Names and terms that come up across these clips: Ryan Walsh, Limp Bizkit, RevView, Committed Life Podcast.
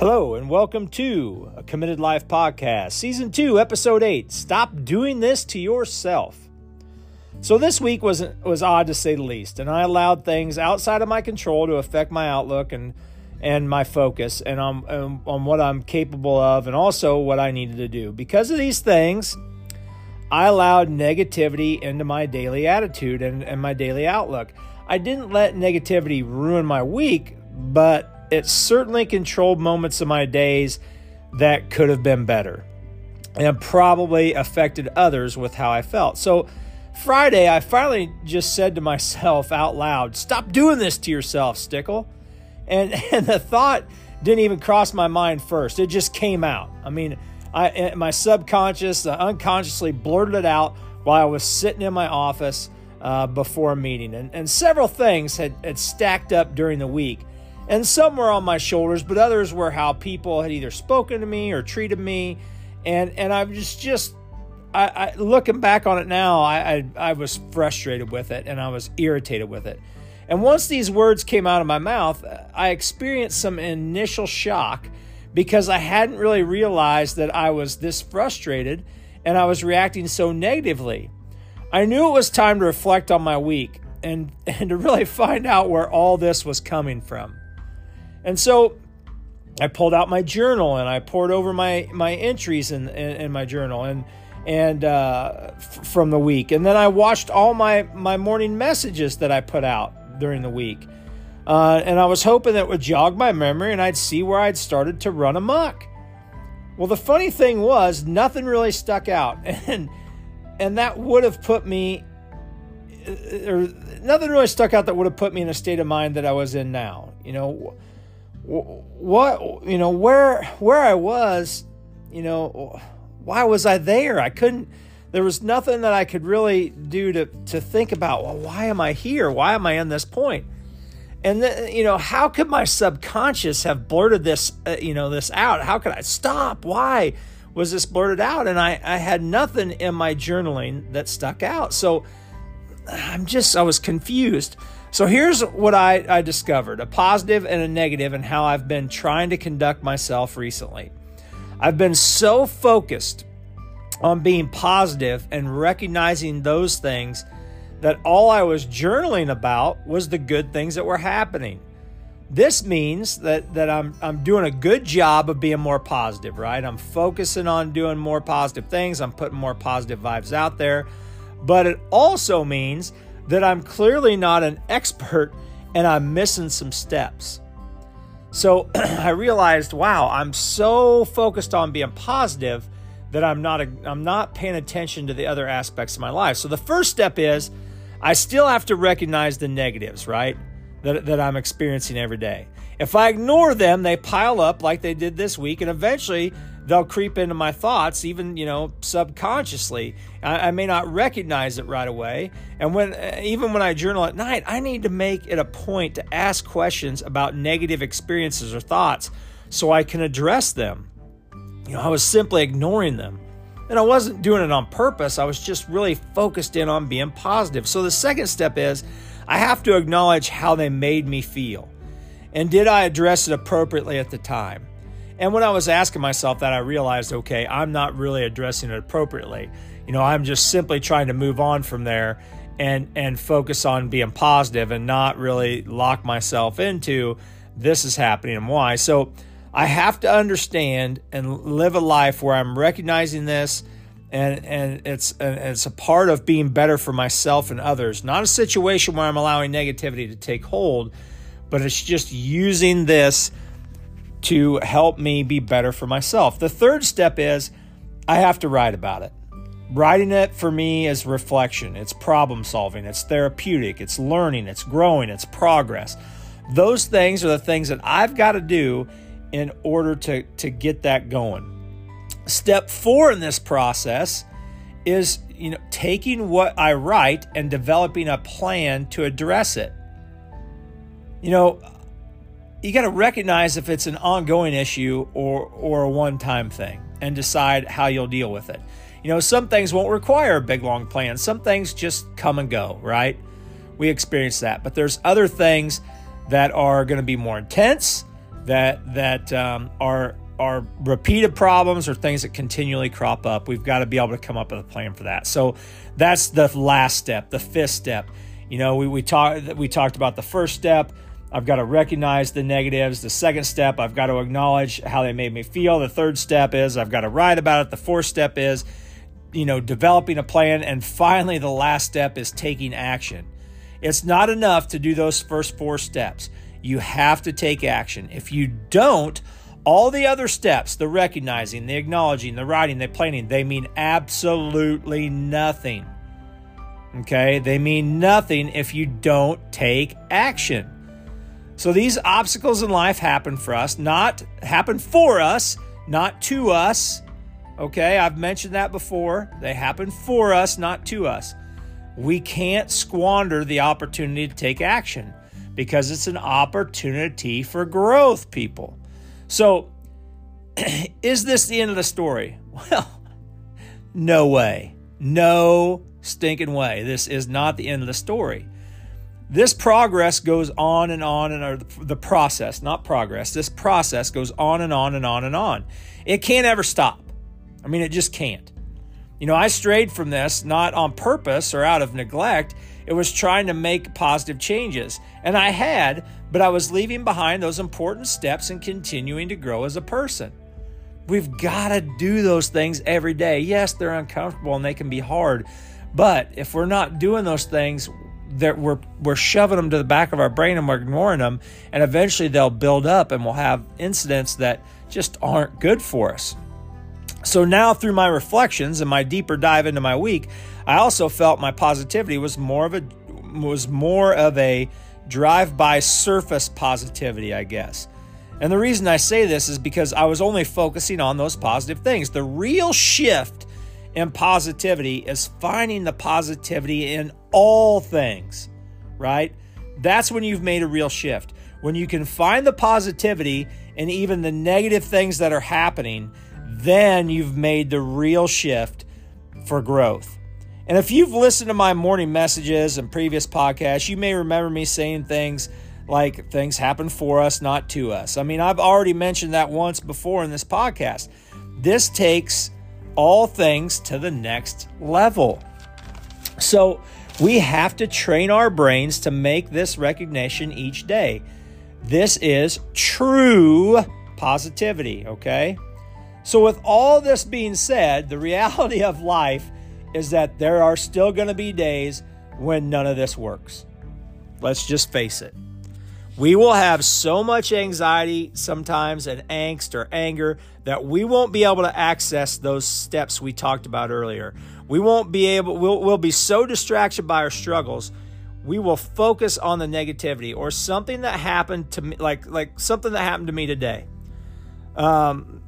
Hello and welcome to a Committed Life Podcast, Season 2, Episode 8, Stop Doing This to Yourself. So this week was odd to say the least, and I allowed things outside of my control to affect my outlook and my focus and on what I'm capable of and also what I needed to do. Because of these things, I allowed negativity into my daily attitude and my daily outlook. I didn't let negativity ruin my week, but it certainly controlled moments of my days that could have been better and probably affected others with how I felt. So Friday, I finally just said to myself out loud, stop doing this to yourself, Stickle. And the thought didn't even cross my mind first. It just came out. I mean, my subconscious unconsciously blurted it out while I was sitting in my office before a meeting. And several things had stacked up during the week. And some were on my shoulders, but others were how people had either spoken to me or treated me. And I'm I looking back on it now, I was frustrated with it and I was irritated with it. And once these words came out of my mouth, I experienced some initial shock because I hadn't really realized that I was this frustrated and I was reacting so negatively. I knew it was time to reflect on my week and to really find out where all this was coming from. And so I pulled out my journal and I poured over my entries in my journal from the week. And then I watched all my morning messages that I put out during the week. And I was hoping that it would jog my memory and I'd see where I'd started to run amok. Well, the funny thing was nothing really stuck out. And that would have put me... or nothing really stuck out that would have put me in a state of mind that I was in now. You know, where I was, you know, why was I there? There was nothing that I could really do to think about, well, why am I here? Why am I in this point? And then, you know, how could my subconscious have blurted this, this out? How could I stop? Why was this blurted out? And I had nothing in my journaling that stuck out. So I was confused. So here's what I discovered, a positive and a negative in how I've been trying to conduct myself recently. I've been so focused on being positive and recognizing those things that all I was journaling about was the good things that were happening. This means that I'm doing a good job of being more positive, right? I'm focusing on doing more positive things. I'm putting more positive vibes out there. But it also means that I'm clearly not an expert and I'm missing some steps. So I realized, wow, I'm so focused on being positive that I'm not paying attention to the other aspects of my life. So the first step is I still have to recognize the negatives, right? That I'm experiencing every day. If I ignore them, they pile up like they did this week, and eventually they'll creep into my thoughts, even, subconsciously. I may not recognize it right away. And even when I journal at night, I need to make it a point to ask questions about negative experiences or thoughts so I can address them. I was simply ignoring them. And I wasn't doing it on purpose. I was just really focused in on being positive. So the second step is I have to acknowledge how they made me feel. And did I address it appropriately at the time? And when I was asking myself that, I realized, okay, I'm not really addressing it appropriately. I'm just simply trying to move on from there and focus on being positive and not really lock myself into this is happening and why. So I have to understand and live a life where I'm recognizing this and it's a part of being better for myself and others. Not a situation where I'm allowing negativity to take hold, but it's just using this to help me be better for myself. The third step is I have to write about it. Writing it for me is reflection. It's problem solving. It's therapeutic. It's learning. It's growing. It's progress. Those things are the things that I've got to do in order to get that going. Step 4 in this process is, taking what I write and developing a plan to address it. You got to recognize if it's an ongoing issue or a one-time thing and decide how you'll deal with it. Some things won't require a big, long plan. Some things just come and go, right? We experience that. But there's other things that are going to be more intense. that are repeated problems or things that continually crop up. We've got to be able to come up with a plan for that. So that's the last step, the fifth step. You know, we talked about the first step. I've got to recognize the negatives. The second step, I've got to acknowledge how they made me feel. The third step is I've got to write about it. The fourth step is, you know, developing a plan. And finally, the last step is taking action. It's not enough to do those first four steps. You have to take action. If you don't, all the other steps, the recognizing, the acknowledging, the writing, the planning, they mean absolutely nothing. Okay? They mean nothing if you don't take action. So these obstacles in life happen for us, not to us. Okay, I've mentioned that before. They happen for us, not to us. We can't squander the opportunity to take action because it's an opportunity for growth, people. So, is this the end of the story? Well, no way. No stinking way. This is not the end of the story. This progress goes on and on, or the process, not progress. This process goes on and on and on and on. It can't ever stop. I mean, it just can't. You know, I strayed from this not on purpose or out of neglect. It was trying to make positive changes. And I had, but I was leaving behind those important steps and continuing to grow as a person. We've got to do those things every day. Yes, they're uncomfortable and they can be hard. But if we're not doing those things, that we're shoving them to the back of our brain and we're ignoring them, and eventually they'll build up and we'll have incidents that just aren't good for us. So now through my reflections and my deeper dive into my week, I also felt my positivity was more of a drive-by surface positivity, I guess. And the reason I say this is because I was only focusing on those positive things. The real shift and positivity is finding the positivity in all things, right? That's when you've made a real shift. When you can find the positivity and even the negative things that are happening, then you've made the real shift for growth. And if you've listened to my morning messages and previous podcasts, you may remember me saying things like things happen for us, not to us. I mean, I've already mentioned that once before in this podcast. This takes all things to the next level. So we have to train our brains to make this recognition each day. This is true positivity, okay? So with all this being said, the reality of life is that there are still going to be days when none of this works. Let's just face it. We will have so much anxiety sometimes and angst or anger that we won't be able to access those steps we talked about earlier. We'll be so distracted by our struggles. We will focus on the negativity or something that happened to me, like something that happened to me today. We will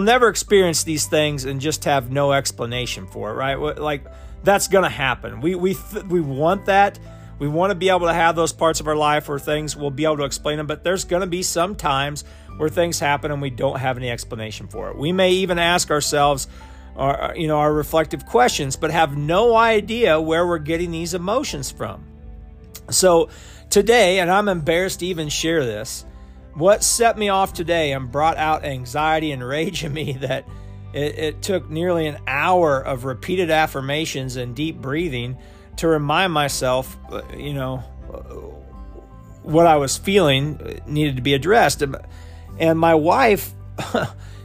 never experience these things and just have no explanation for it, right? Like that's going to happen. We want that. We want to be able to have those parts of our life where things, we'll be able to explain them, but there's going to be some times where things happen and we don't have any explanation for it. We may even ask ourselves our reflective questions, but have no idea where we're getting these emotions from. So today, and I'm embarrassed to even share this, what set me off today and brought out anxiety and rage in me that it took nearly an hour of repeated affirmations and deep breathing to remind myself, you know, what I was feeling needed to be addressed. And my wife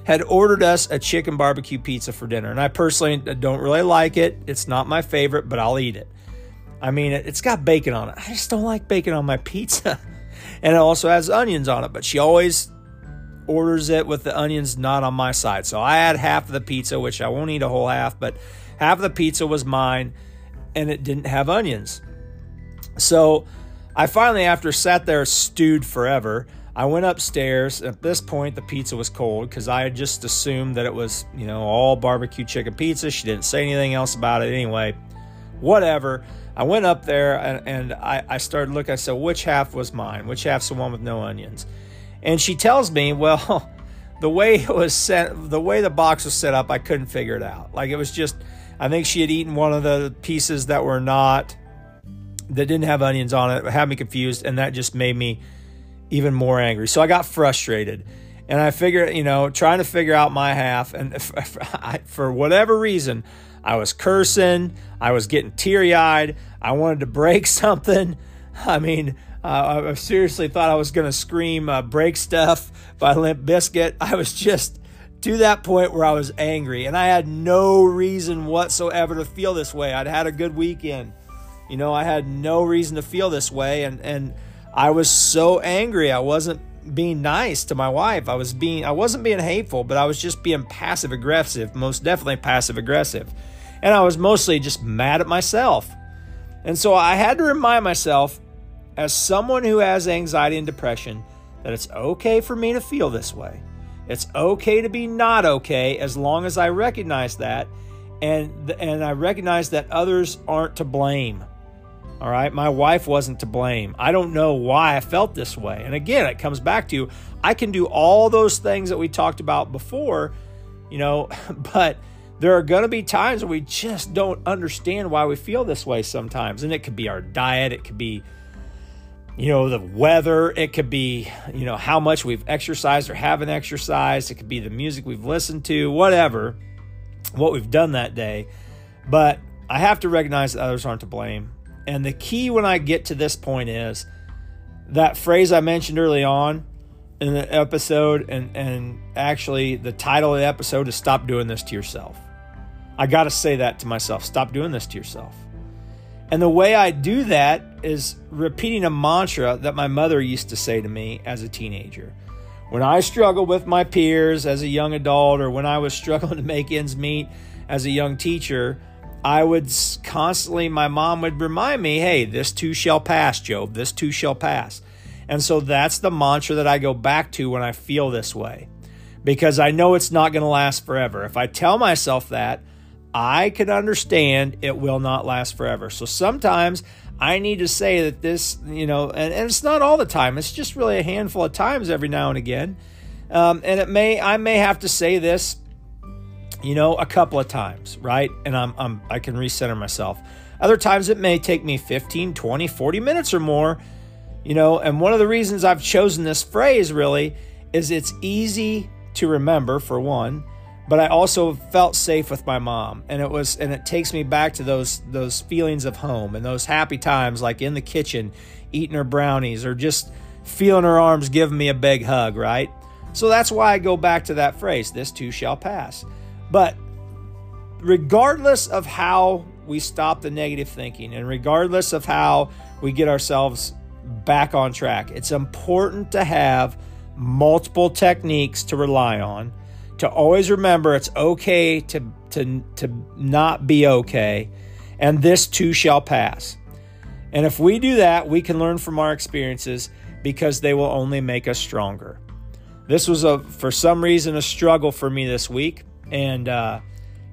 had ordered us a chicken barbecue pizza for dinner. And I personally don't really like it. It's not my favorite, but I'll eat it. I mean, it's got bacon on it. I just don't like bacon on my pizza. And it also has onions on it. But she always orders it with the onions not on my side. So I had half of the pizza, which I won't eat a whole half. But half of the pizza was mine. And it didn't have onions. So I finally, after sat there stewed forever, I went upstairs. At this point, the pizza was cold because I had just assumed that it was, you know, all barbecue chicken pizza. She didn't say anything else about it anyway. Whatever. I went up there and I started looking. I said, which half was mine? Which half's the one with no onions? And she tells me, well, the way the box was set up, I couldn't figure it out. Like it was just... I think she had eaten one of the pieces that were not that didn't have onions on it. It had me confused, and that just made me even more angry. So I got frustrated, and I figured, you know, trying to figure out my half, and for whatever reason, I was cursing, I was getting teary-eyed, I wanted to break something. I mean, I seriously thought I was going to scream "Break Stuff" by Limp Bizkit. I was just to that point where I was angry, and I had no reason whatsoever to feel this way. I'd had a good weekend. You know, I had no reason to feel this way, and I was so angry. I wasn't being nice to my wife. I wasn't being hateful, but I was just being passive-aggressive, most definitely passive-aggressive. And I was mostly just mad at myself. And so I had to remind myself, as someone who has anxiety and depression, that it's okay for me to feel this way. It's okay to be not okay, as long as I recognize that, and I recognize that others aren't to blame. All right, my wife wasn't to blame. I don't know why I felt this way. And again, it comes back to, I can do all those things that we talked about before, you know, but there are going to be times where we just don't understand why we feel this way sometimes. And it could be our diet. It could be, you know, the weather. It could be, you know, how much we've exercised or haven't exercised. It could be the music we've listened to, whatever, what we've done that day. But I have to recognize that others aren't to blame. And the key when I get to this point is that phrase I mentioned early on in the episode, and actually the title of the episode is "Stop Doing This to Yourself." I got to say that to myself. Stop doing this to yourself. And the way I do that is repeating a mantra that my mother used to say to me as a teenager. When I struggled with my peers as a young adult, or when I was struggling to make ends meet as a young teacher, I would constantly, my mom would remind me, hey, this too shall pass, Job. This too shall pass. And so that's the mantra that I go back to when I feel this way, because I know it's not going to last forever. If I tell myself that, I can understand it will not last forever. So sometimes I need to say that this, you know, and it's not all the time. It's just really a handful of times every now and again. And I may have to say this, you know, a couple of times, right? And I can recenter myself. Other times it may take me 15, 20, 40 minutes or more, you know. And one of the reasons I've chosen this phrase really is it's easy to remember, for one, but I also felt safe with my mom, and it takes me back to those feelings of home and those happy times, like in the kitchen, eating her brownies or just feeling her arms giving me a big hug, right? So that's why I go back to that phrase, this too shall pass. But regardless of how we stop the negative thinking, and regardless of how we get ourselves back on track, it's important to have multiple techniques to rely on, to always remember it's okay to not be okay, and this too shall pass. And if we do that, we can learn from our experiences, because they will only make us stronger. This was, for some reason, a struggle for me this week. And,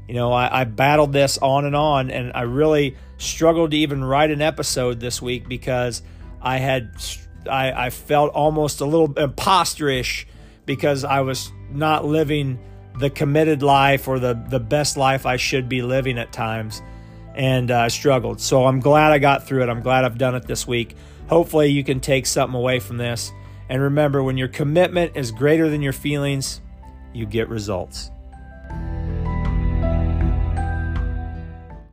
you know, I battled this on, and I really struggled to even write an episode this week, because I felt almost a little imposterish, because I was not living the committed life, or the best life I should be living at times, and I struggled. So I'm glad I got through it. I'm glad I've done it this week. Hopefully you can take something away from this. And remember, when your commitment is greater than your feelings, you get results.